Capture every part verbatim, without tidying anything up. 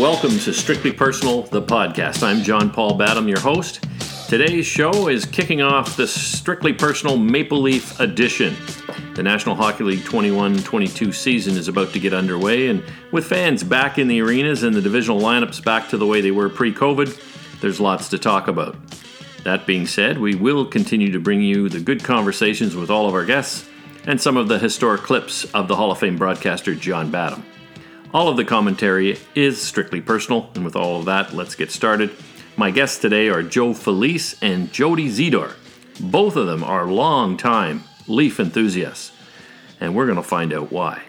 welcome to Strictly Personal, the podcast. I'm John Paul Badham, your host. Today's show is kicking off the Strictly Personal Maple Leaf edition. The National Hockey League twenty-one twenty-two season is about to get underway, and with fans back in the arenas and the divisional lineups back to the way they were pre-COVID, there's lots to talk about. That being said, we will continue to bring you the good conversations with all of our guests and some of the historic clips of the Hall of Fame broadcaster John Badham. All of the commentary is strictly personal, and with all of that, let's get started. My guests today are Joe Felice and Jody Zidor. Both of them are long-time Leaf enthusiasts, and we're going to find out why.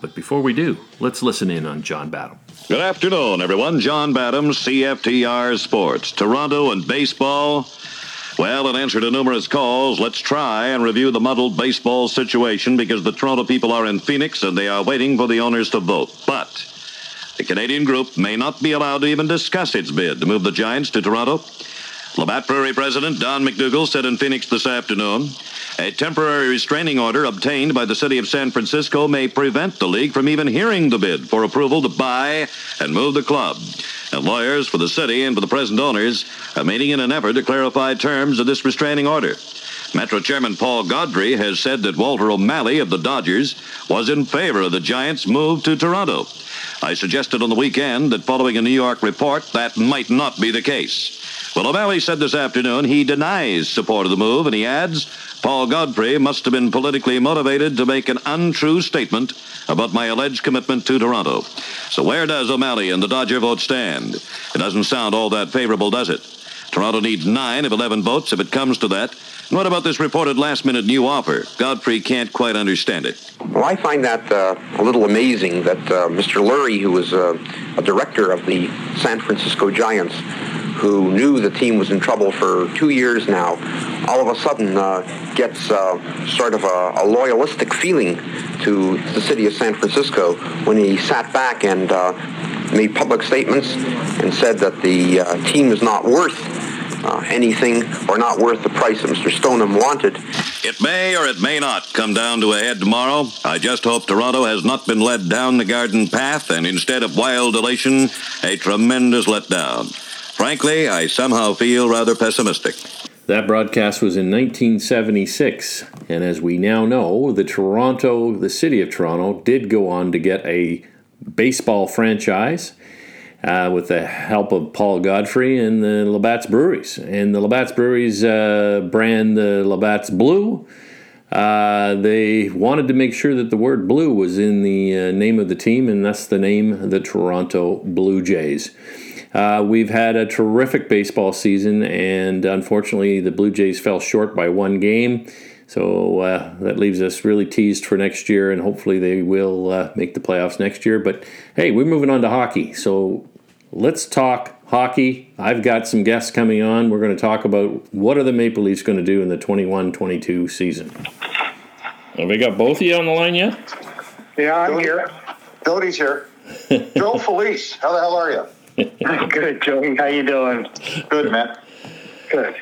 But before we do, let's listen in on John Badham. Good afternoon, everyone. John Badham, C F T R Sports. Toronto and baseball. Well, in answer to numerous calls, let's try and review the muddled baseball situation because the Toronto people are in Phoenix and they are waiting for the owners to vote. But the Canadian group may not be allowed to even discuss its bid to move the Giants to Toronto. Labatt Prairie President Don McDougall said in Phoenix this afternoon, a temporary restraining order obtained by the city of San Francisco may prevent the league from even hearing the bid for approval to buy and move the club. And lawyers for the city and for the present owners are meeting in an effort to clarify terms of this restraining order. Metro Chairman Paul Godfrey has said that Walter O'Malley of the Dodgers was in favor of the Giants' move to Toronto. I suggested on the weekend that following a New York report, that might not be the case. Well, O'Malley said this afternoon he denies support of the move, and he adds, Paul Godfrey must have been politically motivated to make an untrue statement about my alleged commitment to Toronto. So where does O'Malley and the Dodger vote stand? It doesn't sound all that favorable, does it? Toronto needs nine of eleven votes if it comes to that. And what about this reported last-minute new offer? Godfrey can't quite understand it. Well, I find that uh, a little amazing that uh, Mister Lurie, who was uh, a director of the San Francisco Giants, who knew the team was in trouble for two years now, all of a sudden uh, gets uh, sort of a, a loyalistic feeling to the city of San Francisco when he sat back and uh, made public statements and said that the uh, team is not worth uh, anything or not worth the price that Mister Stoneham wanted. It may or it may not come down to a head tomorrow. I just hope Toronto has not been led down the garden path and instead of wild elation, a tremendous letdown. Frankly, I somehow feel rather pessimistic. That broadcast was in nineteen seventy-six, and as we now know, the Toronto, the city of Toronto, did go on to get a baseball franchise uh, with the help of Paul Godfrey and the Labatt's Breweries. And the Labatt's Breweries uh, brand the Labatt's Blue. Uh, they wanted to make sure that the word blue was in the uh, name of the team, and that's the name, the Toronto Blue Jays. Uh, we've had a terrific baseball season, and unfortunately the Blue Jays fell short by one game. So uh, that leaves us really teased for next year, and hopefully they will uh, make the playoffs next year. But hey, we're moving on to hockey. So let's talk hockey. I've got some guests coming on. We're going to talk about what are the Maple Leafs going to do in the twenty-one twenty-two season. Have we got both of you on the line yet? Yeah, I'm Doty's here. Doty's here. Joe Felice, how the hell are you? Good, Joey. How you doing? Good, man. Good.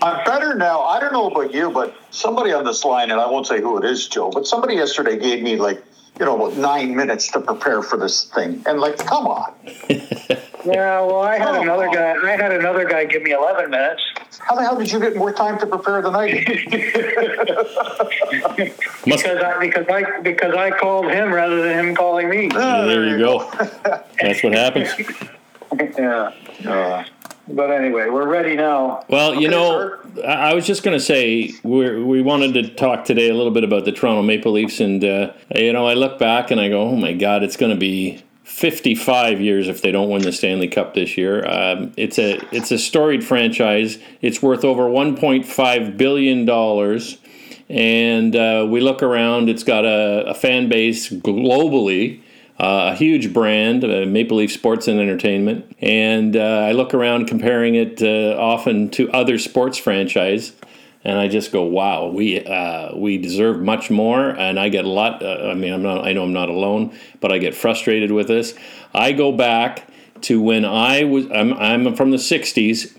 I'm better now. I don't know about you, but somebody on this line, and I won't say who it is, Joe, but somebody yesterday gave me, like, you know, about nine minutes to prepare for this thing. And, like, come on. Yeah, well, I had oh, another guy. I had another guy give me eleven minutes. How the hell did you get more time to prepare than I did? because I because I because I called him rather than him calling me. Oh, there you go. That's what happens. Yeah. Uh, but anyway, we're ready now. Well, okay, you know, sir? I was just going to say we we wanted to talk today a little bit about the Toronto Maple Leafs, and uh, you know, I look back and I go, oh my God, it's going to be fifty-five years if they don't win the Stanley Cup this year. Um, it's a it's a storied franchise. It's worth over one point five billion dollars, and uh, we look around. It's got a, a fan base globally, uh, a huge brand, uh, Maple Leaf Sports and Entertainment. And uh, I look around, comparing it uh, often to other sports franchises. And I just go, wow, we uh, we deserve much more. And I get a lot. Uh, I mean, I'm not. I know I'm not alone, but I get frustrated with this. I go back to when I was. I'm, I'm from the sixties,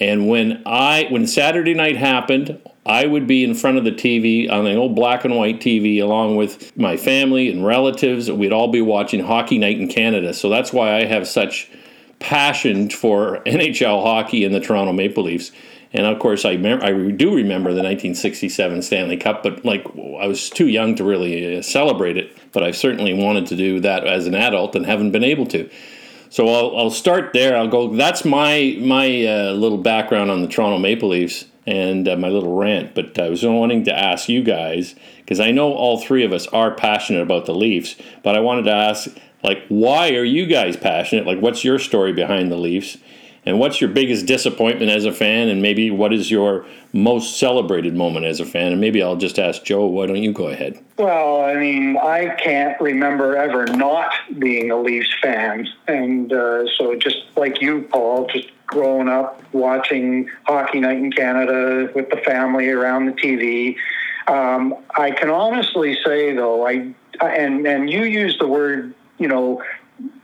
And when I when Saturday night happened, I would be in front of the T V on an old black and white T V along with my family and relatives. We'd all be watching Hockey Night in Canada. So that's why I have such passion for N H L hockey and the Toronto Maple Leafs. And, of course, I, mem- I do remember the nineteen sixty-seven Stanley Cup, but, like, I was too young to really celebrate it. But I've certainly wanted to do that as an adult and haven't been able to. So I'll, I'll start there. I'll go. That's my my uh, little background on the Toronto Maple Leafs and uh, my little rant. But I was wanting to ask you guys, because I know all three of us are passionate about the Leafs, but I wanted to ask, like, why are you guys passionate? Like, what's your story behind the Leafs? And what's your biggest disappointment as a fan? And maybe what is your most celebrated moment as a fan? And maybe I'll just ask Joe, why don't you go ahead? Well, I mean, I can't remember ever not being a Leafs fan. And uh, so just like you, Paul, just growing up, watching Hockey Night in Canada with the family around the T V. Um, I can honestly say, though, I and, and you used the word, you know,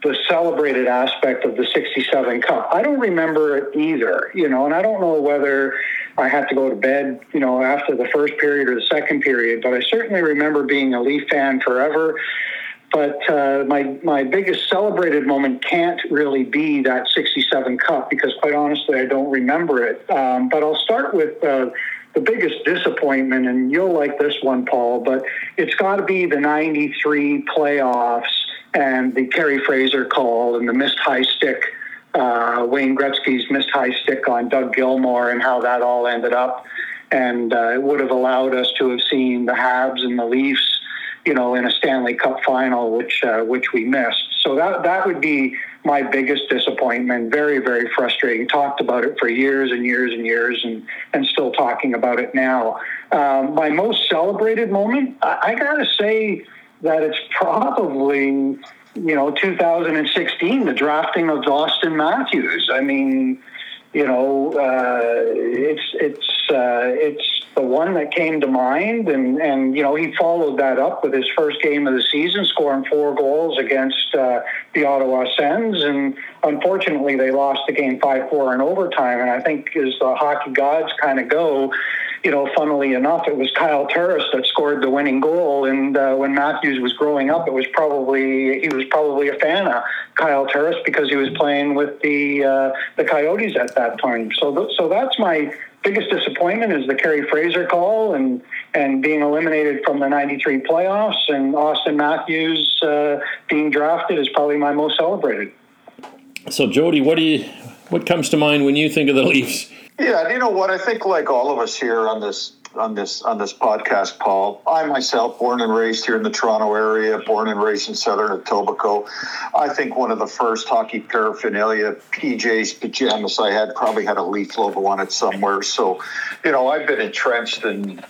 the celebrated aspect of the sixty-seven Cup. I don't remember it either, you know, and I don't know whether I had to go to bed, you know, after the first period or the second period, but I certainly remember being a Leaf fan forever. But uh, my my biggest celebrated moment can't really be that sixty-seven Cup because, quite honestly, I don't remember it. Um, but I'll start with uh, the biggest disappointment, and you'll like this one, Paul, but it's got to be the ninety-three playoffs and the Carey Fraser call and the missed high stick, uh, Wayne Gretzky's missed high stick on Doug Gilmour and how that all ended up. And uh, it would have allowed us to have seen the Habs and the Leafs, you know, in a Stanley Cup final, which uh, which we missed. So that that would be my biggest disappointment. Very, very frustrating. Talked about it for years and years and years and, and still talking about it now. Um, my most celebrated moment, I, I got to say, that it's probably, you know, two thousand sixteen, the drafting of Auston Matthews. I mean, you know, uh, it's it's uh, it's the one that came to mind, and, and you know he followed that up with his first game of the season, scoring four goals against uh, the Ottawa Sens, and unfortunately they lost the game five four in overtime. And I think as the hockey gods kind of go, you know, funnily enough, it was Kyle Turris that scored the winning goal. And uh, when Matthews was growing up, it was probably he was probably a fan of Kyle Turris because he was playing with the uh, the Coyotes at that time. So, th- so that's my biggest disappointment is the Carey Fraser call and and being eliminated from the ninety-three playoffs, and Auston Matthews uh, being drafted is probably my most celebrated. So, Jody, what do you what comes to mind when you think of the Leafs? Yeah, and you know what? I think like all of us here on this on this on this podcast, Paul, I myself, born and raised here in the Toronto area, born and raised in southern Etobicoke. I think one of the first hockey paraphernalia, P Js, pajamas I had probably had a Leaf logo on it somewhere. So, you know, I've been entrenched in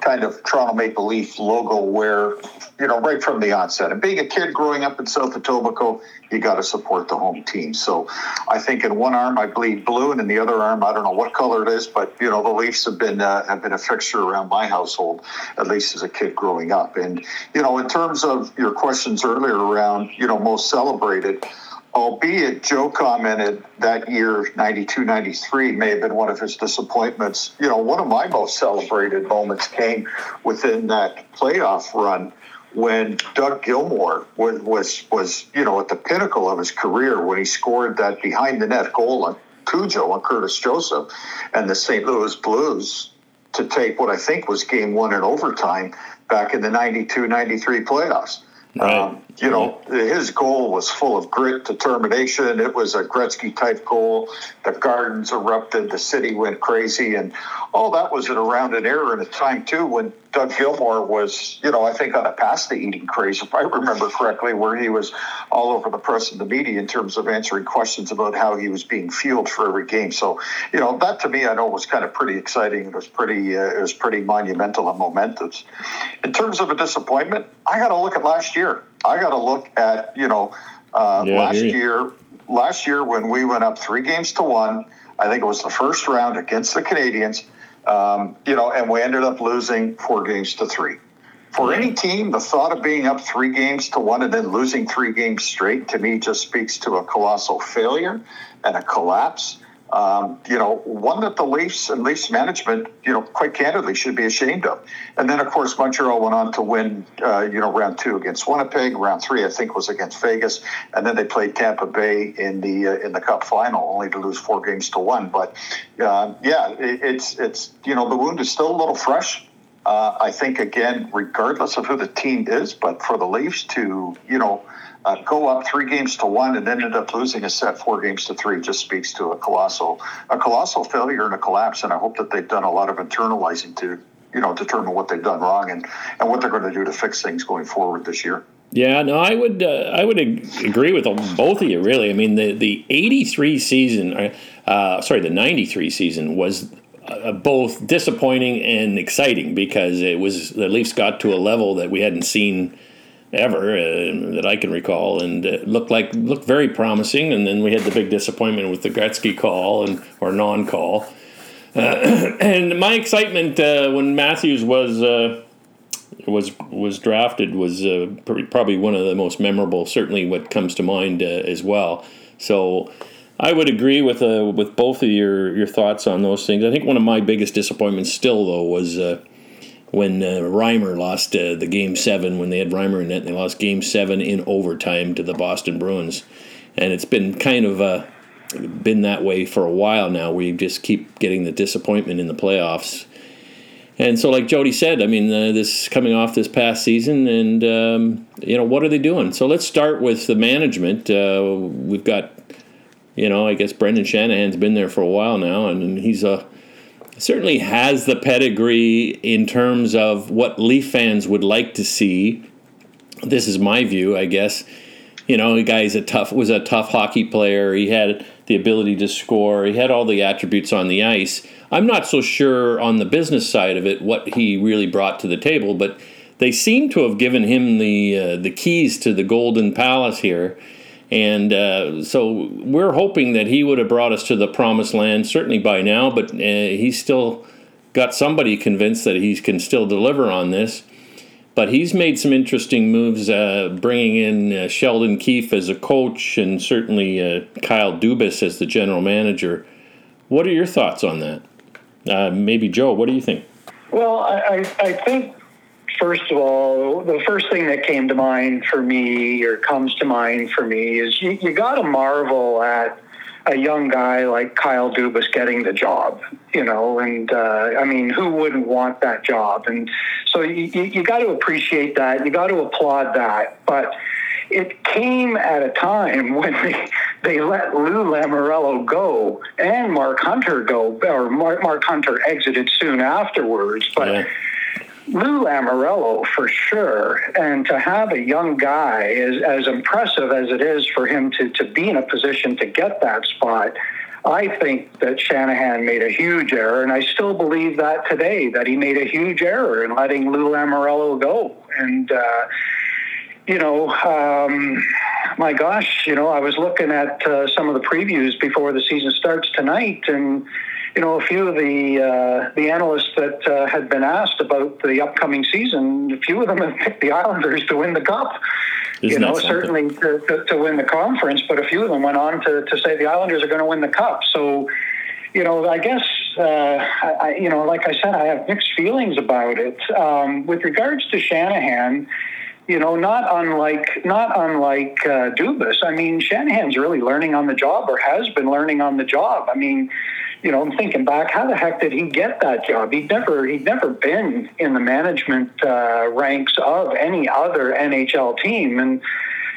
kind of Toronto Maple Leaf logo wear, you know, right from the onset. And being a kid growing up in South Etobicoke, you got to support the home team. So I think in one arm I bleed blue, and in the other arm I don't know what color it is, but you know the Leafs have been uh, have been a fixture around my household, at least as a kid growing up. And you know, in terms of your questions earlier around, you know, most celebrated. Albeit Joe commented that year, ninety-two ninety-three, may have been one of his disappointments. You know, one of my most celebrated moments came within that playoff run when Doug Gilmour was, was, was you know, at the pinnacle of his career when he scored that behind-the-net goal on Cujo on Curtis Joseph and the Saint Louis Blues to take what I think was game one in overtime back in the ninety-two ninety-three playoffs. Right. Um, you know, his goal was full of grit, determination. It was a Gretzky-type goal. The gardens erupted. The city went crazy. And all that was at around an era at a time, too, when Doug Gilmour was, you know, I think on a pasta-eating craze, if I remember correctly, where he was all over the press and the media in terms of answering questions about how he was being fueled for every game. So, you know, that to me I know was kind of pretty exciting. It was pretty, uh, it was pretty monumental and momentous. In terms of a disappointment, I got to look at last year. I got to look at, you know, uh, yeah, last year, last year when we went up three games to one, I think it was the first round against the Canadians, um, you know, and we ended up losing four games to three. For any team, the thought of being up three games to one and then losing three games straight to me just speaks to a colossal failure and a collapse. Um, you know, one that the Leafs and Leafs management, you know, quite candidly should be ashamed of. And then, of course, Montreal went on to win, uh, you know, round two against Winnipeg. Round three, I think, was against Vegas. And then they played Tampa Bay in the uh, in the Cup final, only to lose four games to one. But, uh, yeah, it, it's, it's you know, the wound is still a little fresh. Uh, I think, again, regardless of who the team is, but for the Leafs to, you know, Uh, go up three games to one and then end up losing a set four games to three just speaks to a colossal, a colossal failure and a collapse. And I hope that they've done a lot of internalizing to, you know, determine what they've done wrong and, and what they're going to do to fix things going forward this year. Yeah, no, I would uh, I would agree with both of you, really. I mean, the the eighty-three season, uh, sorry, the ninety-three season was uh, both disappointing and exciting because it was the Leafs got to a level that we hadn't seen ever uh, that I can recall, and it uh, looked like looked very promising. And then we had the big disappointment with the Gretzky call and or non-call. Uh, and my excitement uh, when Matthews was uh, was was drafted was uh, probably one of the most memorable. Certainly, what comes to mind uh, as well. So I would agree with uh, with both of your your thoughts on those things. I think one of my biggest disappointments still though was. Uh, When uh, Reimer lost uh, the Game seven, when they had Reimer in it, they lost Game seven in overtime to the Boston Bruins. And it's been kind of uh, been that way for a while now, where you just keep getting the disappointment in the playoffs. And so, like Jody said, I mean, uh, this coming off this past season, and, um, you know, what are they doing? So let's start with the management. Uh, we've got, you know, I guess Brendan Shanahan's been there for a while now, and he's a... certainly has the pedigree in terms of what Leaf fans would like to see. This is my view, I guess. You know, the guy's a tough was a tough hockey player. He had the ability to score. He had all the attributes on the ice. I'm not so sure on the business side of it what he really brought to the table, but they seem to have given him the uh, the keys to the Golden Palace here. And uh, so we're hoping that he would have brought us to the promised land, certainly by now, but uh, he's still got somebody convinced that he can still deliver on this. But he's made some interesting moves, uh, bringing in uh, Sheldon Keefe as a coach and certainly uh, Kyle Dubas as the general manager. What are your thoughts on that? Uh, maybe, Joe, what do you think? Well, I, I think... First of all, the first thing that came to mind for me or comes to mind for me is you, you got to marvel at a young guy like Kyle Dubas getting the job, you know, and uh, I mean, who wouldn't want that job? And so you, you, you got to appreciate that. You got to applaud that. But it came at a time when they, they let Lou Lamoriello go and Mark Hunter go, or Mark, Mark Hunter exited soon afterwards. But yeah. Lou Lamoriello, for sure, and to have a young guy, as, as impressive as it is for him to, to be in a position to get that spot, I think that Shanahan made a huge error, and I still believe that today, that he made a huge error in letting Lou Lamoriello go. And, uh, you know, um, my gosh, you know, I was looking at uh, some of the previews before the season starts tonight, and you know, a few of the uh, the analysts that uh, had been asked about the upcoming season, a few of them have picked the Islanders to win the Cup. Isn't you know, certainly to, to, to win the conference, but a few of them went on to, to say the Islanders are going to win the Cup. So, you know, I guess, uh, I, you know, like I said, I have mixed feelings about it. Um, with regards to Shanahan, you know, not unlike not unlike uh, Dubas. I mean, Shanahan's really learning on the job, or has been learning on the job. I mean, you know, I'm thinking back, how the heck did he get that job? He'd never, he'd never been in the management uh, ranks of any other N H L team. And,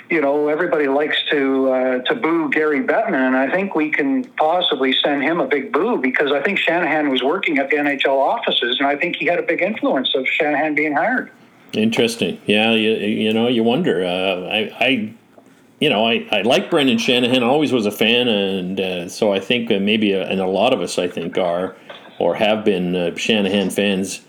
you know, everybody likes to uh, to boo Gary Bettman, and I think we can possibly send him a big boo because I think Shanahan was working at the N H L offices, and I think he had a big influence of Shanahan being hired. Interesting. Yeah, you, you know, you wonder. Uh, I, I, you know, I, I like Brendan Shanahan. I always was a fan, and uh, so I think maybe, uh, and a lot of us, I think, are or have been uh, Shanahan fans,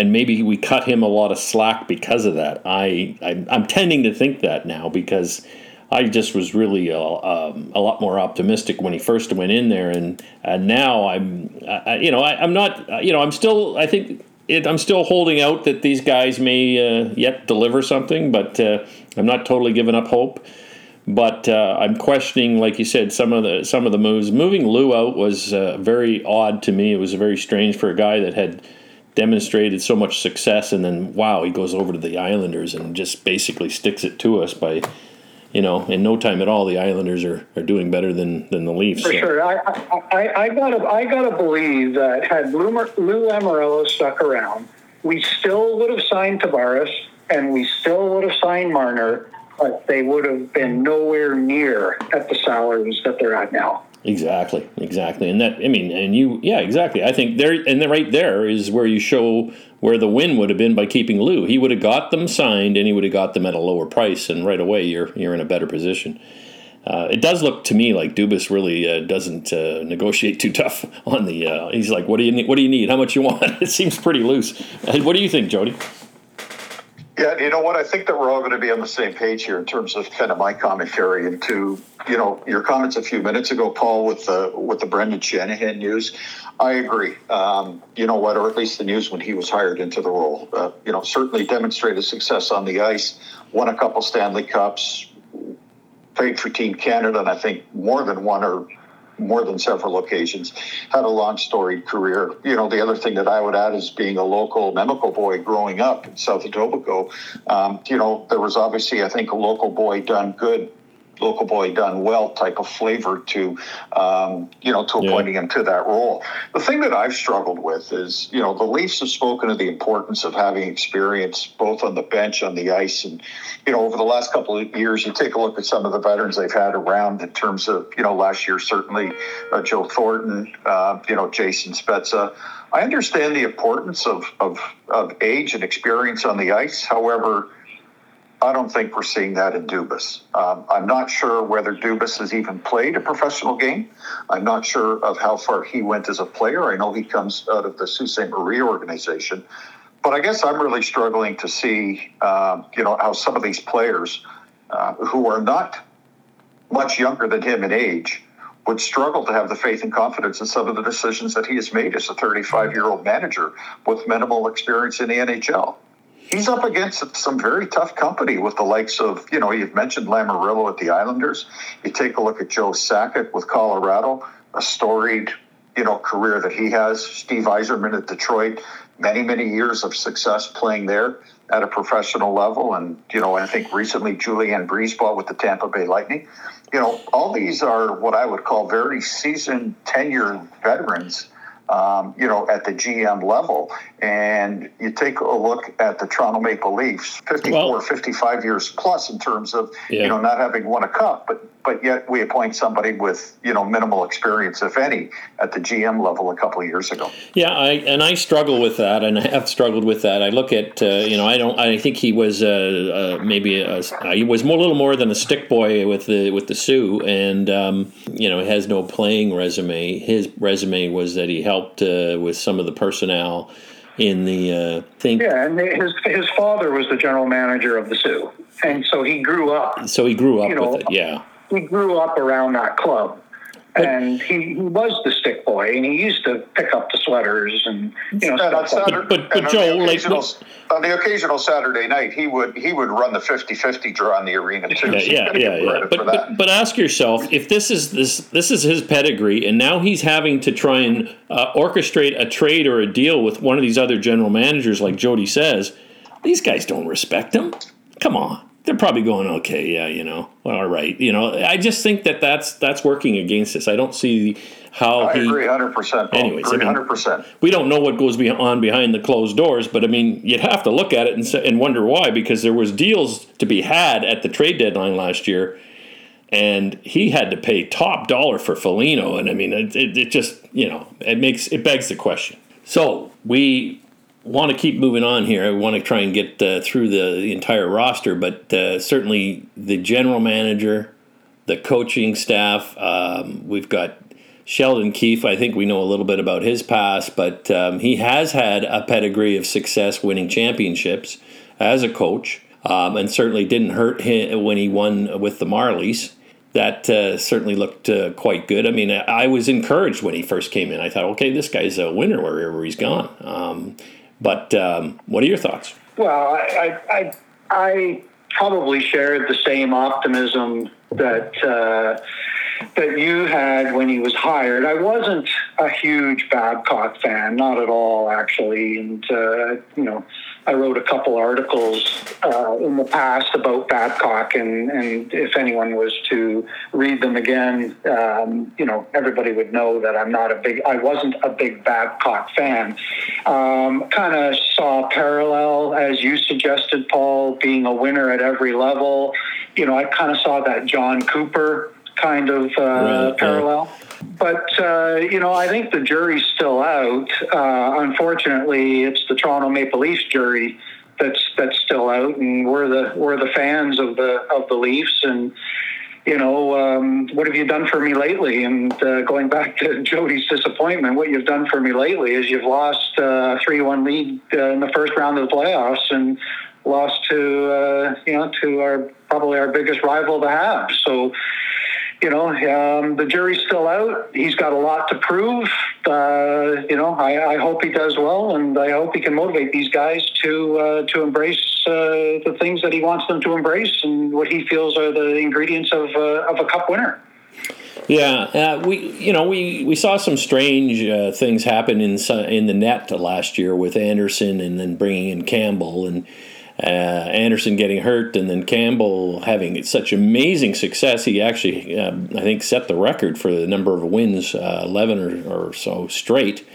and maybe we cut him a lot of slack because of that. I, I, I'm tending to think that now because I just was really a, um, a lot more optimistic when he first went in there, and, and now I'm, I, you know, I, I'm not, you know, I'm still, I think, It, I'm still holding out that these guys may uh, yet deliver something, but uh, I'm not totally giving up hope. But uh, I'm questioning, like you said, some of the some of the moves. Moving Lou out was uh, very odd to me. It was very strange for a guy that had demonstrated so much success, and then, wow, he goes over to the Islanders and just basically sticks it to us by, you know, in no time at all, the Islanders are, are doing better than, than the Leafs. For so. sure. I, I, I gotta I gotta believe that had Lou, Lou Lamoriello stuck around, we still would have signed Tavares, and we still would have signed Marner, but they would have been nowhere near at the salaries that they're at now. Exactly, exactly. And that, I mean, and you, yeah, exactly. I think there, and right there is where you show where the win would have been by keeping Lou. He would have got them signed, and he would have got them at a lower price, and right away you're you're in a better position. Uh, it does look to me like Dubas really uh, doesn't uh, negotiate too tough on the, uh, he's like, what do you need? What do you need? How much you want? It seems pretty loose. What do you think, Jody? Yeah, you know what? I think that we're all going to be on the same page here in terms of kind of my commentary and to, you know, your comments a few minutes ago, Paul, with the with the Brendan Shanahan news. I agree. Um, you know what? Or at least the news when he was hired into the role. Uh, you know, certainly demonstrated success on the ice, won a couple Stanley Cups, played for Team Canada, and I think more than one or more than several occasions, had a long storied career. You know, the other thing that I would add is being a local Nemico boy growing up in South Etobicoke, um, you know, there was obviously, I think, a local boy done good, local boy done well type of flavor to, um, you know, to appointing yeah. him to that role. The thing that I've struggled with is, you know, the Leafs have spoken of the importance of having experience both on the bench, on the ice. And, you know, over the last couple of years, you take a look at some of the veterans they've had around in terms of, you know, last year, certainly uh, Joe Thornton, uh, you know, Jason Spezza. I understand the importance of, of, of age and experience on the ice. However, I don't think we're seeing that in Dubas. Um, I'm not sure whether Dubas has even played a professional game. I'm not sure of how far he went as a player. I know he comes out of the Sault Ste. Marie organization, but I guess I'm really struggling to see, um, you know, how some of these players uh, who are not much younger than him in age would struggle to have the faith and confidence in some of the decisions that he has made as a thirty-five-year-old manager with minimal experience in the N H L. He's up against some very tough company with the likes of, you know, you've mentioned Lamoriello at the Islanders. You take a look at Joe Sakic with Colorado, a storied, you know, career that he has. Steve Yzerman at Detroit, many, many years of success playing there at a professional level. And, you know, I think recently Julianne Breezeball with the Tampa Bay Lightning. You know, all these are what I would call very seasoned, tenured veterans. Um, you know, at the G M level. And you take a look at the Toronto Maple Leafs, fifty-four, well, fifty-five years plus in terms of, yeah. you know, not having won a cup, but but yet we appoint somebody with, you know, minimal experience, if any, at the G M level a couple of years ago. Yeah, I, and I struggle with that, and I have struggled with that. I look at, uh, you know, I don't, I think he was uh, uh, maybe, a, uh, he was more, a little more than a stick boy with the with the Sioux, and, um, you know, has no playing resume. His resume was that he helped helped uh, with some of the personnel in the uh, thing. Yeah, and his his father was the general manager of the Sioux, and so he grew up. So he grew up with know, it, yeah. He grew up around that club, but, and he, he was the stick boy, and he used to pick up the sweaters and you know. And stuff on like Saturday, but but, but Joe, like on the occasional Saturday night, he would he would run the fifty-fifty draw in the arena too. Yeah, so yeah, yeah. yeah. But, but but ask yourself if this is this this is his pedigree, and now he's having to try and. Uh, orchestrate a trade or a deal with one of these other general managers, like Jody says, these guys don't respect him. Come on. They're probably going, okay, yeah, you know, all right. You know, I just think that that's, that's working against us. I don't see how I he... I agree one hundred percent. Anyways, I agree one hundred percent. I mean, we don't know what goes on behind the closed doors, but, I mean, you'd have to look at it and, and wonder why, because there was deals to be had at the trade deadline last year, and he had to pay top dollar for Foligno. And I mean, it, it, it just, you know, it makes, it begs the question. So we want to keep moving on here. I want to try and get uh, through the, the entire roster, but uh, certainly the general manager, the coaching staff, um, we've got Sheldon Keefe. I think we know a little bit about his past, but um, he has had a pedigree of success winning championships as a coach, um, and certainly didn't hurt him when he won with the Marlies. That uh, certainly looked uh, quite good. I mean, I was encouraged when he first came in. I thought, okay, this guy's a winner wherever he's gone. Um, but um, what are your thoughts? Well, I, I I probably shared the same optimism that uh, that you had when he was hired. I wasn't a huge Babcock fan, not at all, actually. And, uh, you know, I wrote a couple articles uh, in the past about Babcock, and, and if anyone was to read them again, um, you know, everybody would know that I'm not a big, I wasn't a big Babcock fan. Um, kind of saw a parallel, as you suggested, Paul, being a winner at every level. You know, I kind of saw that John Cooper kind of uh, right. parallel. But, uh, you know, I think the jury's still out. Uh, unfortunately, it's the Toronto Maple Leafs jury that's that's still out, and we're the we're the fans of the of the Leafs. And, you know, um, what have you done for me lately? And uh, going back to Jody's disappointment, what you've done for me lately is you've lost a three one lead uh, in the first round of the playoffs, and lost to uh, you know to our probably our biggest rival, the Habs. So. You know, um, the jury's still out. He's got a lot to prove. Uh, you know, I, I hope he does well, and I hope he can motivate these guys to uh, to embrace uh, the things that he wants them to embrace, and what he feels are the ingredients of uh, of a cup winner. Yeah, uh, we you know we, we saw some strange uh, things happen in in the net last year with Anderson, and then bringing in Campbell, and. Uh, Anderson getting hurt, and then Campbell having such amazing success. He actually, uh, I think, set the record for the number of wins, uh, eleven or, or so straight.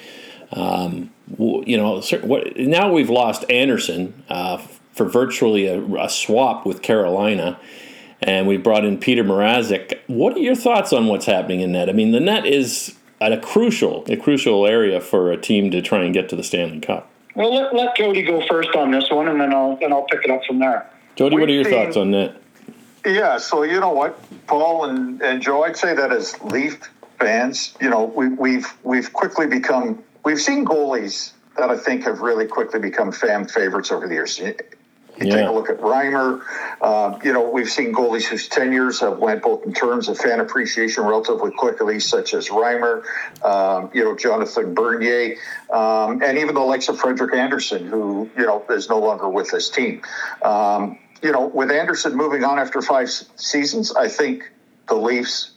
Um, you know, what, now we've lost Anderson uh, for virtually a, a swap with Carolina, and we brought in Peter Mrazek. What are your thoughts on what's happening in net? I mean, the net is at a crucial, a crucial area for a team to try and get to the Stanley Cup. Well, let, let Jody go first on this one, and then I'll and I'll pick it up from there. Jody, We've what are your seen, thoughts on that? Yeah, so you know what, Paul and, and Joe, I'd say that as Leaf fans, you know, we, we've we've quickly become we've seen goalies that I think have really quickly become fan favorites over the years. You, you yeah. take a look at Reimer. Uh, you know, we've seen goalies whose tenures have went both in terms of fan appreciation relatively quickly, such as Reimer, um, you know, Jonathan Bernier, um, and even the likes of Frederik Andersen, who, you know, is no longer with this team. Um, you know, with Andersen moving on after five seasons, I think the Leafs'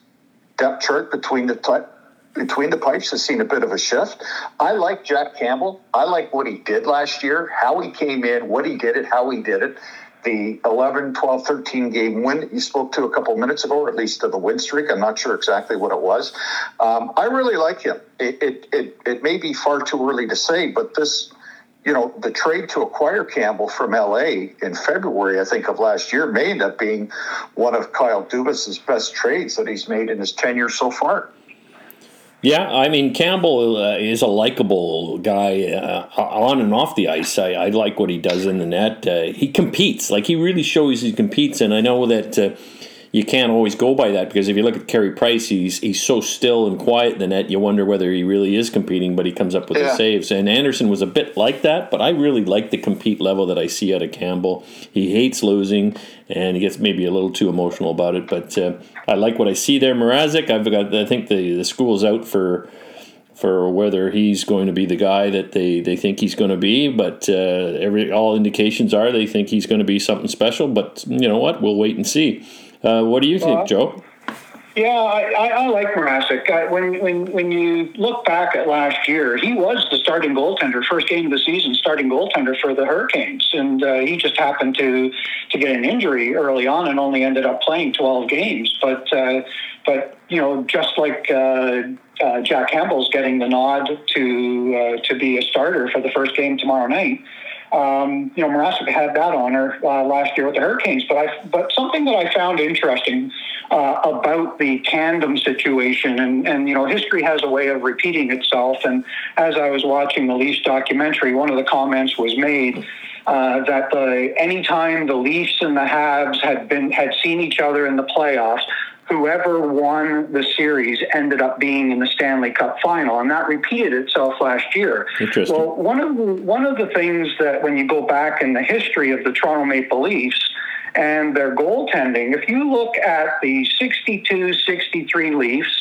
depth chart between the t- between the pipes has seen a bit of a shift. I like Jack Campbell. I like what he did last year, how he came in, what he did it, how he did it. The eleven, twelve, thirteen game win that you spoke to a couple minutes ago, or at least to the win streak. I'm not sure exactly what it was. Um, I really like him. It, it it it may be far too early to say, but this, you know, the trade to acquire Campbell from L A in February, I think, of last year may end up being one of Kyle Dubas's best trades that he's made in his tenure so far. Yeah, I mean, Campbell uh, is a likable guy uh, on and off the ice. I, I like what he does in the net. Uh, he competes. Like, he really shows he competes. And I know that uh, you can't always go by that, because if you look at Carey Price, he's he's so still and quiet in the net, you wonder whether he really is competing, but he comes up with yeah. the saves. And Anderson was a bit like that, but I really like the compete level that I see out of Campbell. He hates losing, and he gets maybe a little too emotional about it, but uh, I like what I see there. Mrazek, I've got. I think the, the school's out for for whether he's going to be the guy that they, they think he's going to be, but uh, every all indications are they think he's going to be something special, but you know what? We'll wait and see. Uh, what do you think, uh, Joe? Yeah, I, I, I like Mrazek. When when when you look back at last year, he was the starting goaltender, first game of the season, starting goaltender for the Hurricanes, and uh, he just happened to to get an injury early on and only ended up playing twelve games. But uh, but you know, just like. Uh, Uh, Jack Campbell's getting the nod to uh, to be a starter for the first game tomorrow night. Um, you know, Mrazek had that honor uh, last year with the Hurricanes. But I, but something that I found interesting uh, about the tandem situation, and, and you know, history has a way of repeating itself. And as I was watching the Leafs documentary, one of the comments was made uh, that the any time the Leafs and the Habs had been had seen each other in the playoffs, whoever won the series ended up being in the Stanley Cup final, and that repeated itself last year. Interesting. Well, one of the, one of the things that when you go back in the history of the Toronto Maple Leafs and their goaltending, if you look at the sixty-two sixty-three Leafs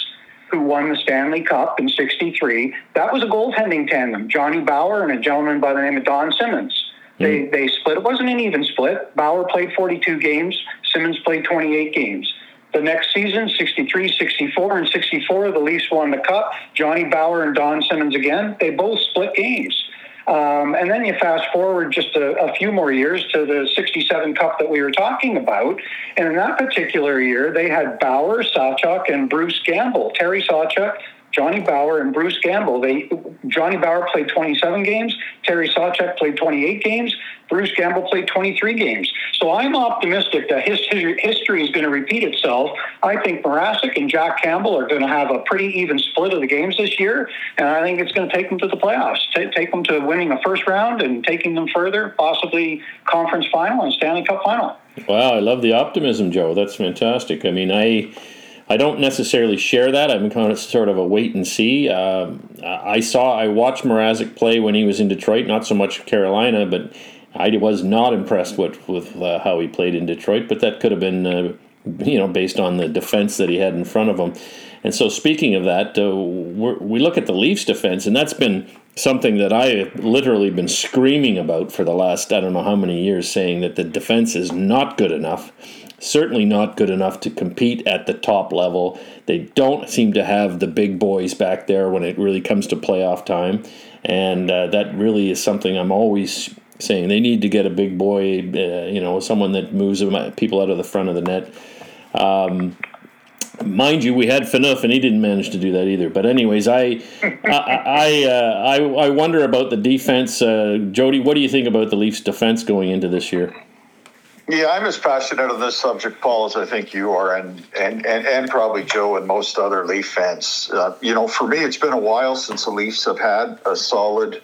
who won the Stanley Cup in sixty-three, that was a goaltending tandem, Johnny Bower and a gentleman by the name of Don Simmons. They mm. they split. It wasn't an even split. Bower played forty-two games. Simmons played twenty-eight games. The next season, sixty-three, sixty-four, and sixty-four, the Leafs won the Cup. Johnny Bower and Don Simmons again. They both split games. Um, and then you fast forward just a, a few more years to the sixty-seven Cup that we were talking about. And in that particular year, they had Bower, Sawchuk, and Bruce Gamble. Terry Sawchuk, Johnny Bower, and Bruce Gamble. They Johnny Bower played twenty-seven games. Terry Sawchuk played twenty-eight games. Bruce Gamble played twenty-three games. So I'm optimistic that his, his history is going to repeat itself. I think Mrazek and Jack Campbell are going to have a pretty even split of the games this year, and I think it's going to take them to the playoffs, T- take them to winning a first round and taking them further, possibly conference final and Stanley Cup final. Wow, I love the optimism, Joe. That's fantastic. I mean, I... I don't necessarily share that. I'm kind of sort of a wait and see. Uh, I saw, I watched Mrazek play when he was in Detroit, not so much Carolina, but I was not impressed with, with uh, how he played in Detroit. But that could have been, uh, you know, based on the defense that he had in front of him. And so speaking of that, uh, we're, we look at the Leafs defense, and that's been something that I have literally been screaming about for the last, I don't know how many years, saying that the defense is not good enough. Certainly not good enough to compete at the top level. They don't seem to have the big boys back there when it really comes to playoff time. And uh, that really is something I'm always saying. They need to get a big boy, uh, you know, someone that moves people out of the front of the net. Um, mind you, we had Phaneuf, and he didn't manage to do that either. But anyways, I I I, uh, I, I wonder about the defense. Uh, Jody, what do you think about the Leafs' defense going into this year? Yeah, I'm as passionate on this subject, Paul, as I think you are, and and, and, and probably Joe and most other Leaf fans. Uh, you know, for me, it's been a while since the Leafs have had a solid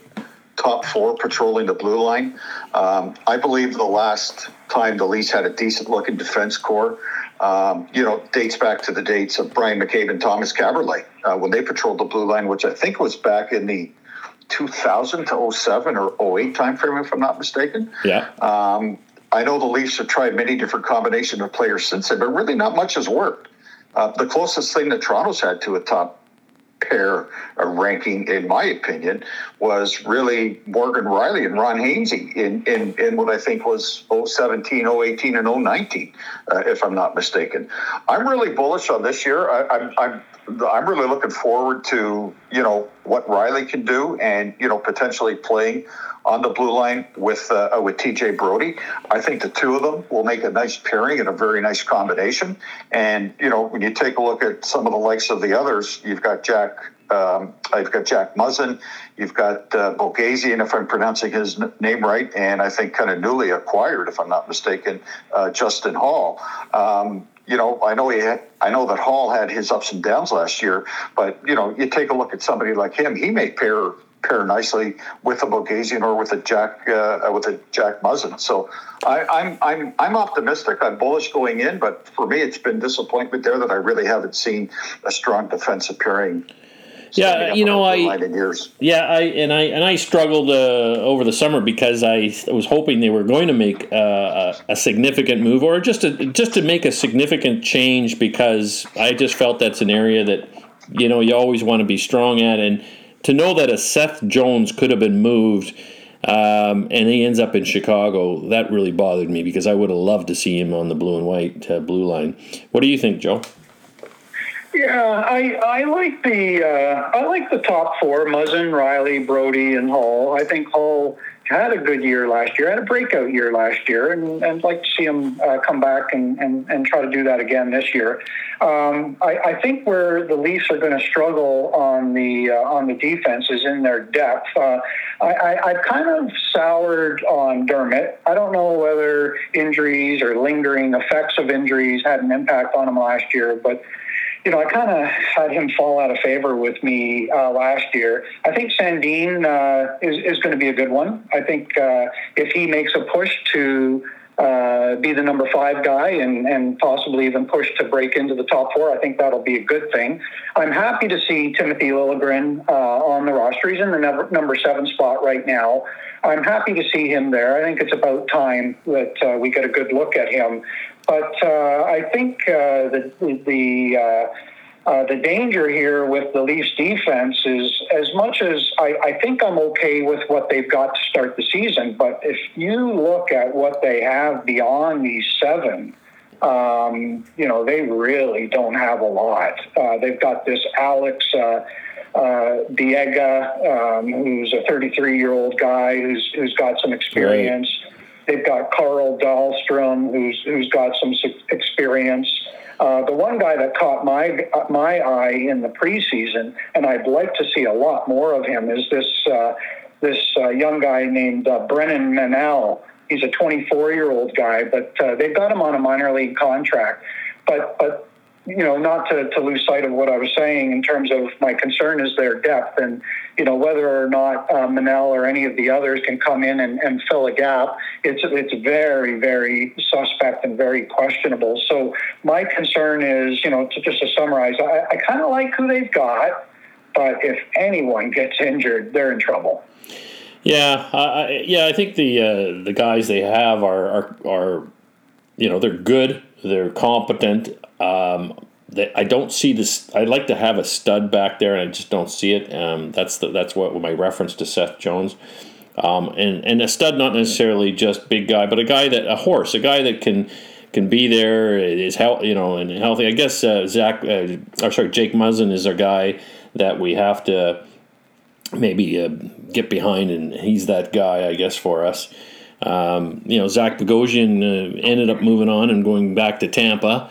top four patrolling the blue line. Um, I believe the last time the Leafs had a decent-looking defense corps, um, you know, dates back to the dates of Brian McCabe and Thomas Caberlet uh, when they patrolled the blue line, which I think was back in the two thousand to oh seven or oh eight timeframe, if I'm not mistaken. Yeah. Um, I know the Leafs have tried many different combinations of players since then, but really not much has worked. Uh, the closest thing that Toronto's had to a top pair uh, ranking, in my opinion, was really Morgan Rielly and Ron Hainsey in, in, in what I think was oh seventeen, oh eighteen, and oh nineteen, uh, if I'm not mistaken. I'm really bullish on this year. I, I'm, I'm I'm really looking forward to, you know, what Rielly can do and, you know, potentially playing on the blue line with uh, with T J Brody. I think the two of them will make a nice pairing and a very nice combination. And, you know, when you take a look at some of the likes of the others, you've got Jack um, you've got Jack Muzzin, you've got uh, Boghazian, if I'm pronouncing his n- name right, and I think kind of newly acquired, if I'm not mistaken, uh, Justin Hall. Um You know, I know he had, I know that Hall had his ups and downs last year, but, you know, you take a look at somebody like him, he may pair pair nicely with a Boghazian or with a Jack uh, with a Jack Muzzin. So I, I'm I'm I'm optimistic. I'm bullish going in, but for me, it's been disappointment there that I really haven't seen a strong defensive pairing. Yeah, you know, I yeah, I and I and I struggled uh, over the summer because I was hoping they were going to make uh, a, a significant move or just to, just to make a significant change, because I just felt that's an area that, you know, you always want to be strong at, and to know that a Seth Jones could have been moved um, and he ends up in Chicago, that really bothered me because I would have loved to see him on the blue and white uh, blue line. What do you think, Joe? Yeah, I I like the uh, I like the top four: Muzzin, Rielly, Brody, and Hall. I think Hall had a good year last year, had a breakout year last year, and I'd like to see him uh, come back and, and, and try to do that again this year. Um, I, I think where the Leafs are going to struggle on the uh, on the defense is in their depth. Uh, I, I, I've kind of soured on Dermott. I don't know whether injuries or lingering effects of injuries had an impact on him last year, but you know, I kind of had him fall out of favor with me uh, last year. I think Sandin uh, is, is going to be a good one. I think uh, if he makes a push to uh, be the number five guy and, and possibly even push to break into the top four, I think that'll be a good thing. I'm happy to see Timothy Liljegren uh, on the roster. He's in the number, number seven spot right now. I'm happy to see him there. I think it's about time that uh, we get a good look at him. But uh, I think uh, the the uh, uh, the danger here with the Leafs defense is, as much as I, I think I'm okay with what they've got to start the season, but if you look at what they have beyond these seven, Um, you know, they really don't have a lot. Uh, they've got this Alex uh, uh, Biega, um, who's a thirty-three-year-old guy who's who's got some experience. Right. They've got Carl Dahlstrom, who's who's got some experience. Uh, the one guy that caught my my eye in the preseason, and I'd like to see a lot more of him, is this uh, this uh, young guy named uh, Brennan Manal. He's a twenty-four-year-old guy, but uh, they've got him on a minor league contract. But but you know, not to, to lose sight of what I was saying in terms of my concern is their depth, and you know whether or not uh, Manal or any of the others can come in and, and fill a gap. It's it's very very suspect and very questionable. So my concern is, you know, to, just to summarize, I, I kind of like who they've got, but if anyone gets injured, they're in trouble. Yeah, I, yeah, I think the uh, the guys they have are, are are you know, they're good, they're competent. Um, they, I don't see this. I'd like to have a stud back there, and I just don't see it. Um, that's the, that's what my reference to Seth Jones, um, and and a stud, not necessarily just big guy, but a guy that a horse, a guy that can can be there, is health, you know, and healthy. I guess uh, Zach, uh, or sorry, Jake Muzzin is our guy that we have to maybe uh, get behind, and he's that guy, I guess, for us. Um, you know, Zach Boghazian uh, ended up moving on and going back to Tampa.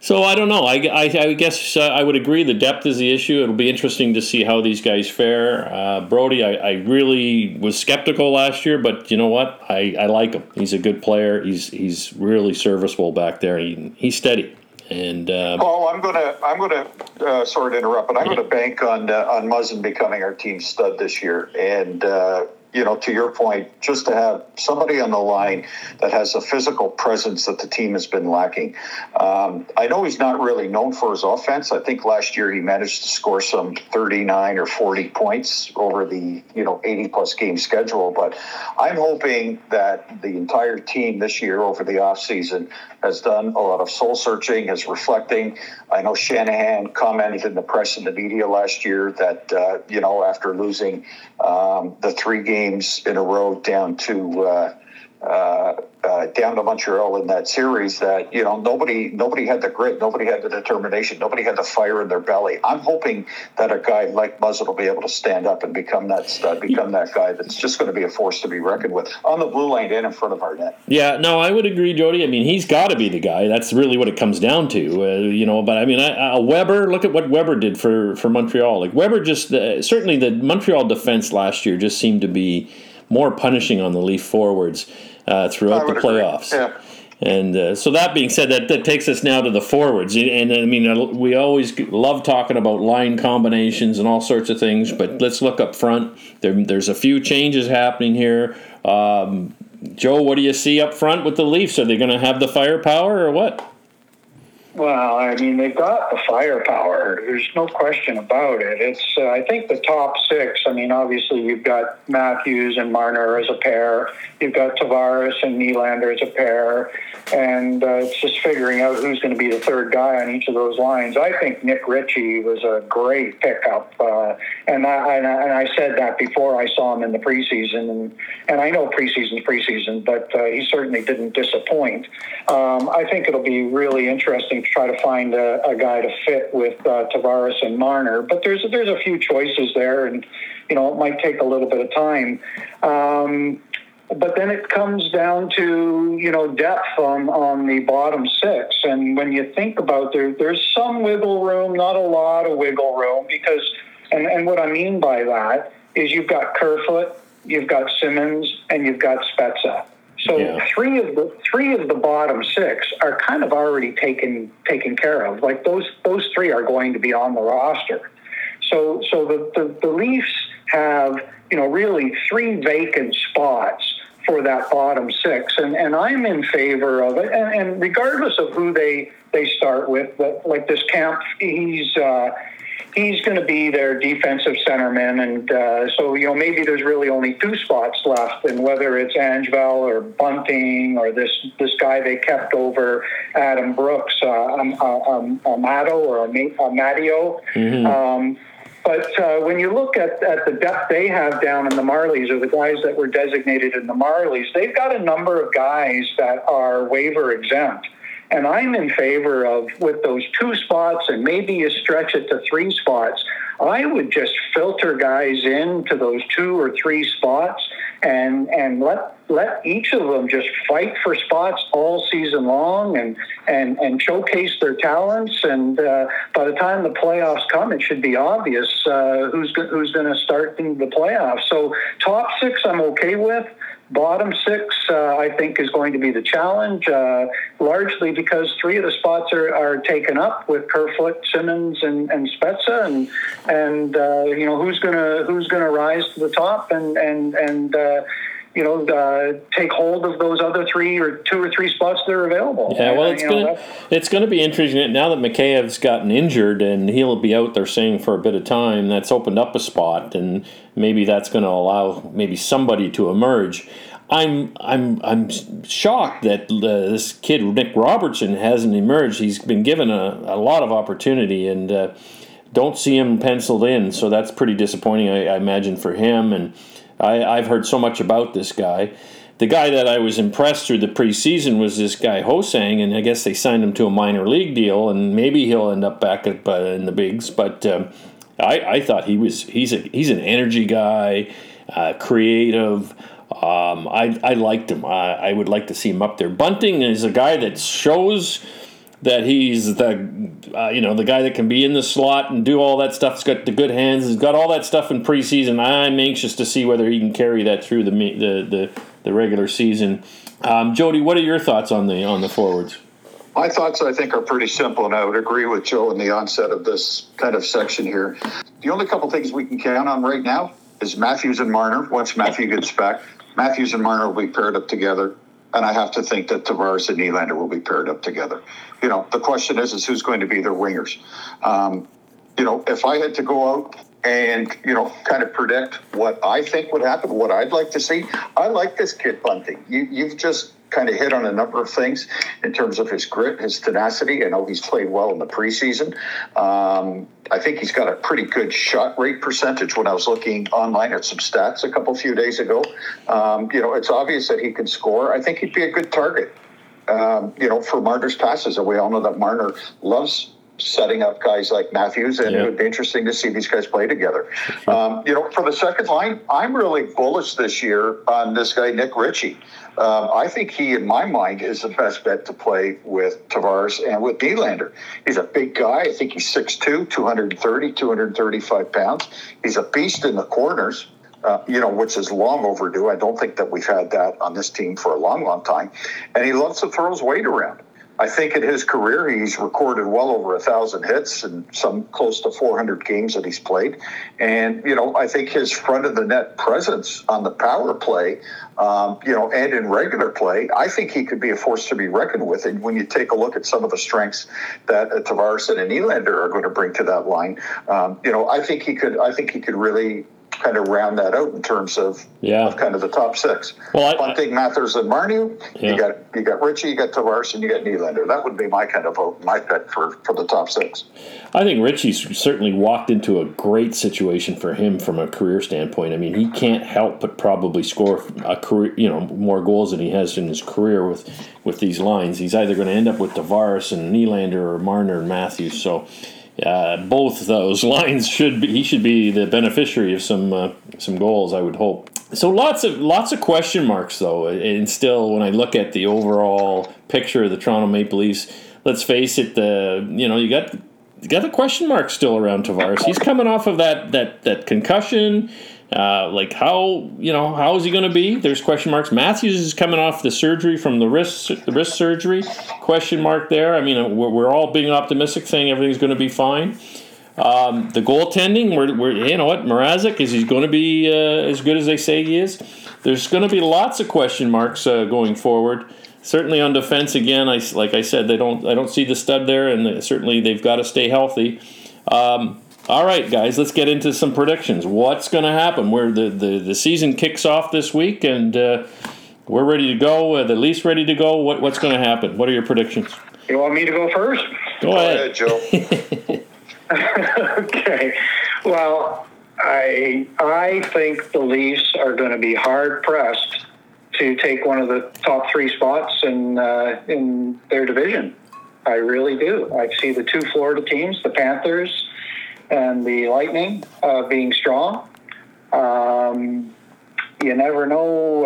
So I don't know. I, I, I guess uh, I would agree the depth is the issue. It'll be interesting to see how these guys fare. Uh, Brody, I, I really was skeptical last year, but you know what? I, I like him. He's a good player. He's he's really serviceable back there. He, he's steady. And uh, Paul, I'm gonna I'm gonna uh, sorry to interrupt, but I'm yeah. gonna bank on uh, on Muzzin becoming our team stud this year. And uh, you know, to your point, just to have somebody on the line that has a physical presence that the team has been lacking. Um, I know he's not really known for his offense. I think last year he managed to score some thirty-nine or forty points over the you know eighty plus game schedule. But I'm hoping that the entire team this year over the offseason has done a lot of soul searching, is reflecting. I know Shanahan commented in the press and the media last year that, uh, you know, after losing um, the three games in a row down to uh, uh, uh, down to Montreal in that series, that, you know, nobody nobody had the grit, nobody had the determination, nobody had the fire in their belly. I'm hoping that a guy like Muzzin will be able to stand up and become that stud, become that guy that's just going to be a force to be reckoned with on the blue line and in front of our net. Yeah, no, I would agree, Jody. I mean, he's got to be the guy. That's really what it comes down to, uh, you know. But I mean, I, I Weber, look at what Weber did for, for Montreal. Like Weber just uh, certainly the Montreal defense last year just seemed to be more punishing on the Leaf forwards uh, throughout the playoffs. Yeah. And uh, so that being said, that, that takes us now to the forwards. And, and I mean, we always love talking about line combinations and all sorts of things, but let's look up front. There, there's a few changes happening here. Um, Joe, what do you see up front with the Leafs? Are they going to have the firepower or what? Well, I mean, they've got the firepower. There's no question about it. It's, uh, I think, the top six. I mean, obviously, you've got Matthews and Marner as a pair. You've got Tavares and Nylander as a pair. And uh, it's just figuring out who's going to be the third guy on each of those lines. I think Nick Ritchie was a great pickup. Uh, and, I, and, I, and I said that before I saw him in the preseason. And, and I know preseason's preseason, but uh, he certainly didn't disappoint. Um, I think it'll be really interesting try to find a, a guy to fit with uh, Tavares and Marner, but there's there's a few choices there, and you know it might take a little bit of time. Um, but then it comes down to you know depth on, on the bottom six, and when you think about there, there's some wiggle room, not a lot of wiggle room, because and, and what I mean by that is you've got Kerfoot, you've got Simmons, and you've got Spezza. So yeah. three of the three of the bottom six are kind of already taken taken care of. Like those those three are going to be on the roster. So so the, the, the Leafs have, you know, really three vacant spots for that bottom six. And, and I'm in favor of it. And, and regardless of who they they start with, but like this Camp, he's uh, he's going to be their defensive centerman, and uh, so you know maybe there's really only two spots left, and whether it's Angevin or Bunting or this this guy they kept over Adam Brooks, uh, um, um, Amato or Amadio. Mm-hmm. Um, but uh, when you look at, at the depth they have down in the Marlies, or the guys that were designated in the Marlies, they've got a number of guys that are waiver exempt. And I'm in favor of, with those two spots, and maybe you stretch it to three spots, I would just filter guys into those two or three spots and and let let each of them just fight for spots all season long and and, and showcase their talents. And uh, by the time the playoffs come, it should be obvious uh, who's who's going to start in the playoffs. So top six, I'm okay with. Bottom six, uh, I think, is going to be the challenge, uh, largely because three of the spots are, are taken up with Kerfoot, Simmons, and, and Spezza, and and uh, you know who's gonna who's gonna rise to the top and and and uh, you know uh, take hold of those other three or two or three spots that are available. Yeah, well, it's uh, gonna know, it's gonna be interesting now that Mikheyev's gotten injured and he'll be out there saying for a bit of time. That's opened up a spot and. Maybe that's going to allow maybe somebody to emerge. I'm I'm I'm shocked that uh, this kid Nick Robertson hasn't emerged. He's been given a, a lot of opportunity and uh, don't see him penciled in. So that's pretty disappointing, I, I imagine, for him. And I, I've heard so much about this guy. The guy that I was impressed through the preseason was this guy Hosang, and I guess they signed him to a minor league deal, and maybe he'll end up back at, uh, in the bigs, but. Um, I, I thought he was he's a he's an energy guy, uh, creative. Um, I I liked him. I, I would like to see him up there. Bunting is a guy that shows that he's the uh, you know the guy that can be in the slot and do all that stuff. He's got the good hands. He's got all that stuff in preseason. I'm anxious to see whether he can carry that through the the the, the regular season. Um, Jody, what are your thoughts on the on the forwards? My thoughts, I think, are pretty simple, and I would agree with Joe in the onset of this kind of section here. The only couple things we can count on right now is Matthews and Marner. Once Matthew gets back, Matthews and Marner will be paired up together, and I have to think that Tavares and Nylander will be paired up together. You know, the question is, is who's going to be their wingers? Um, you know, if I had to go out and, you know, kind of predict what I think would happen, what I'd like to see, I like this kid Bunting. You, you've just... kind of hit on a number of things in terms of his grit, his tenacity. I know he's played well in the preseason. Um, I think he's got a pretty good shot rate percentage when I was looking online at some stats a couple few days ago. Um, you know, it's obvious that he can score. I think he'd be a good target, um, you know, for Marner's passes. And we all know that Marner loves setting up guys like Matthews, and yeah. It would be interesting to see these guys play together. Um, you know, for the second line, I'm really bullish this year on this guy, Nick Ritchie. Um, I think he, in my mind, is the best bet to play with Tavares and with Nylander. He's a big guy. I think he's six foot two, two thirty, two thirty-five pounds. He's a beast in the corners, uh, you know, which is long overdue. I don't think that we've had that on this team for a long, long time. And he loves to throw his weight around. I think in his career, he's recorded well over one thousand hits and some close to four hundred games that he's played. And, you know, I think his front-of-the-net presence on the power play, um, you know, and in regular play, I think he could be a force to be reckoned with. And when you take a look at some of the strengths that uh, Tavares and Nylander are going to bring to that line, um, you know, I think he could. I think he could really kind of round that out in terms of, yeah. of kind of the top six. Well, I, Bunting, Matthews, and Marner. Yeah. You got you got Ritchie, you got Tavares, and you got Nylander. That would be my kind of vote, my pick for, for the top six. I think Ritchie's certainly walked into a great situation for him from a career standpoint. I mean, he can't help but probably score a career, you know, more goals than he has in his career with with these lines. He's either going to end up with Tavares and Nylander or Marner and Matthews. So. Uh, both those lines should be. He should be the beneficiary of some uh, some goals, I would hope. So lots of lots of question marks, though. And still, when I look at the overall picture of the Toronto Maple Leafs, let's face it. The you know you got you got the question mark still around Tavares. He's coming off of that that that concussion. Uh, like how you know how is he going to be? There's question marks. Matthews is coming off the surgery from the wrist the wrist surgery. Question mark there. I mean, we're, we're all being optimistic, saying everything's going to be fine. Um, the goaltending, we're, we're you know what Mrazek is he going to be uh, as good as they say he is? There's going to be lots of question marks uh, going forward. Certainly on defense again. I like I said they don't I don't see the stud there, and certainly they've got to stay healthy. Um, All right, guys, let's get into some predictions. What's going to happen? Where the, the, the season kicks off this week, and uh, we're ready to go. Uh, the Leafs ready to go. What What's going to happen? What are your predictions? You want me to go first? Go, go ahead. ahead, Joe. Okay. Well, I I think the Leafs are going to be hard pressed to take one of the top three spots in uh, in their division. I really do. I see the two Florida teams, the Panthers and the Lightning, uh, being strong. Um, you never know,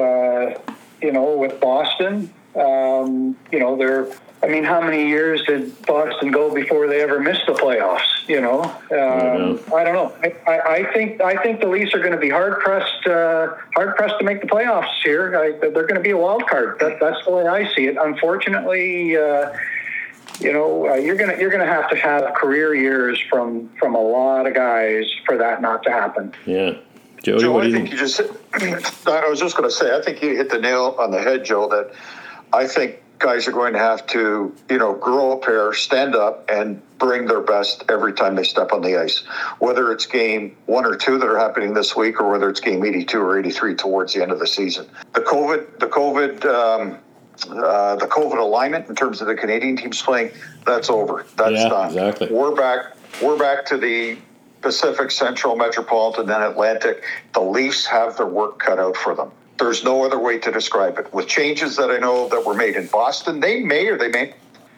uh, you know, with Boston, um, you know, they're, I mean, how many years did Boston go before they ever missed the playoffs? You know, um, mm-hmm. I don't know. I, I, I think I think the Leafs are going to be hard pressed, uh, hard pressed to make the playoffs here. I, they're going to be a wild card. That, that's the way I see it. Unfortunately, uh, you know, uh, you're gonna you're gonna have to have career years from from a lot of guys for that not to happen. Yeah, Joe, Joe what I do you think, think you just. I was just going to say, I think you hit the nail on the head, Joe. That I think. Guys are going to have to, you know, grow a pair, stand up, and bring their best every time they step on the ice. Whether it's game one or two that are happening this week, or whether it's game eighty-two or eighty-three towards the end of the season. The COVID, the COVID, um, uh, the COVID alignment in terms of the Canadian teams playing, that's over. That's yeah, done. Exactly. We're back. We're back to the Pacific, Central, Metropolitan, then Atlantic. The Leafs have their work cut out for them. There's no other way to describe it. With changes that I know that were made in Boston, they may or they may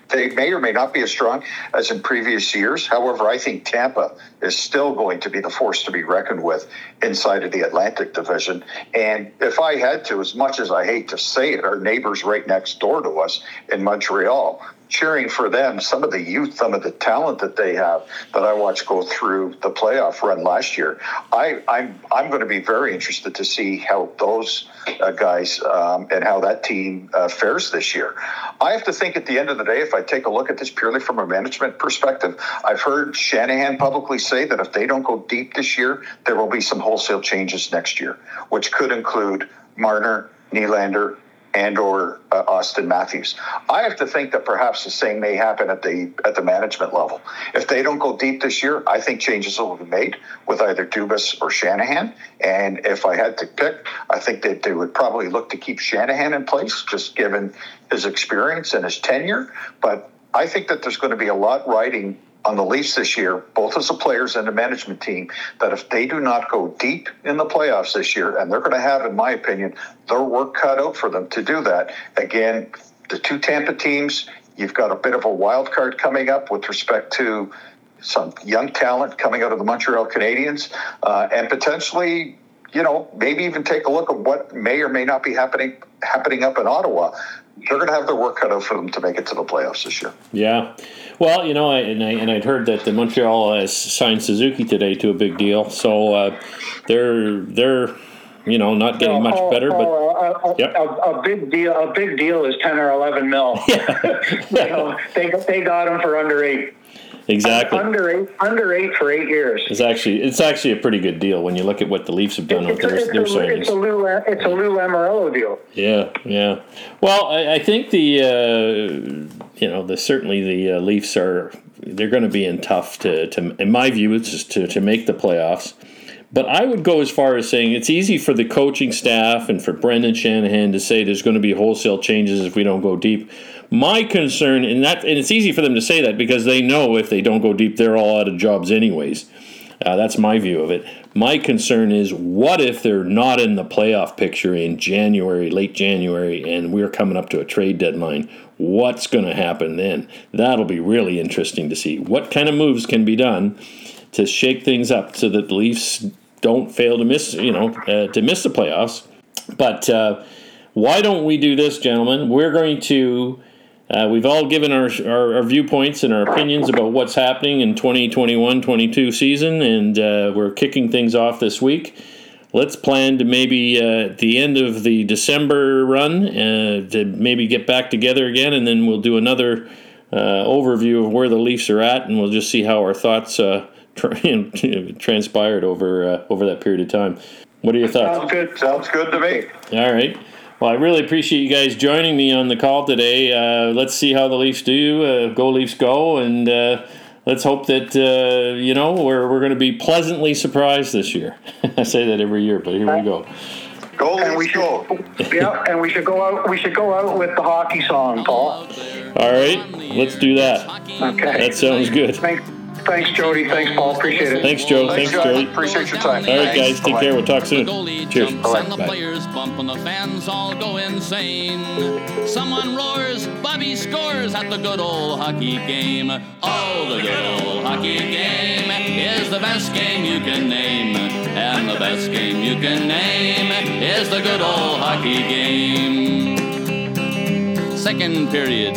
they may or may not be as strong as in previous years. However, I think Tampa is still going to be the force to be reckoned with inside of the Atlantic Division. And if I had to, as much as I hate to say it, our neighbors right next door to us in Montreal, cheering for them, some of the youth, some of the talent that they have that I watched go through the playoff run last year, I, I'm I'm going to be very interested to see how those uh, guys um, and how that team uh, fares this year. I have to think at the end of the day, if I take a look at this purely from a management perspective, I've heard Shanahan publicly say that if they don't go deep this year, there will be some wholesale changes next year, which could include Marner, Nylander, and or uh, Auston Matthews. I have to think that perhaps the same may happen at the at the management level. If they don't go deep this year, I think changes will be made with either Dubas or Shanahan. And if I had to pick, I think that they would probably look to keep Shanahan in place, just given his experience and his tenure. But I think that there's going to be a lot riding on the Leafs this year, both as the players and the management team, that if they do not go deep in the playoffs this year, and they're going to have, in my opinion, their work cut out for them to do that. Again, the two Tampa teams, you've got a bit of a wild card coming up with respect to some young talent coming out of the Montreal Canadiens, uh, and potentially, you know, maybe even take a look at what may or may not be happening happening up in Ottawa. They're going to have their work cut out for them to make it to the playoffs this year. Yeah. Well, you know, I, and, I, and I'd heard that the Montreal has signed Suzuki today to a big deal. So uh, they're, they're you know, not getting no, much oh, better. But oh, a, yep. a, a big deal A big deal is ten or eleven mil. Yeah. You know, they, they got them for under eight. Exactly. Um, under eight, under eight for eight years. It's actually it's actually a pretty good deal when you look at what the Leafs have done with their their signings. It's a Lou it's a Lou Lamoriello deal. Yeah, yeah. Well, I, I think the uh, you know the certainly the uh, Leafs are they're going to be in tough to to in my view it's just to to make the playoffs. But I would go as far as saying it's easy for the coaching staff and for Brendan Shanahan to say there's going to be wholesale changes if we don't go deep. My concern, and that, and it's easy for them to say that because they know if they don't go deep, they're all out of jobs anyways. Uh, that's my view of it. My concern is what if they're not in the playoff picture in January, late January, and we're coming up to a trade deadline? What's going to happen then? That'll be really interesting to see. What kind of moves can be done to shake things up so that the Leafs don't fail to miss, you know, uh, to miss the playoffs. But uh, why don't we do this, gentlemen? We're going to, uh, we've all given our, our, our viewpoints and our opinions about what's happening in twenty twenty-one twenty-two season, and uh, we're kicking things off this week. Let's plan to maybe uh, at the end of the December run uh, to maybe get back together again, and then we'll do another uh, overview of where the Leafs are at, and we'll just see how our thoughts uh transpired over uh, over that period of time. What are your thoughts? Sounds good. Sounds good to me. All right. Well, I really appreciate you guys joining me on the call today. Uh, let's see how the Leafs do. Uh, go Leafs, go! And uh, let's hope that uh, you know we're we're going to be pleasantly surprised this year. I say that every year, but here All right. we go. Go and we go. Yeah, and we should go out. We should go out with the hockey song, Paul. All right, let's do that. Okay, that sounds good. Thanks. Thanks, Jody. Thanks, Paul. Appreciate it. Thanks, Joe. Thanks, Thanks Jody. Appreciate your time. All right, guys. Take Bye. care. We'll talk soon. Cheers. Bye. The players bump and the fans all go insane. Someone roars, Bobby scores at the good old hockey game. Oh, the good old hockey game is the best game you can name. And the best game you can name is the good old hockey game. Second period,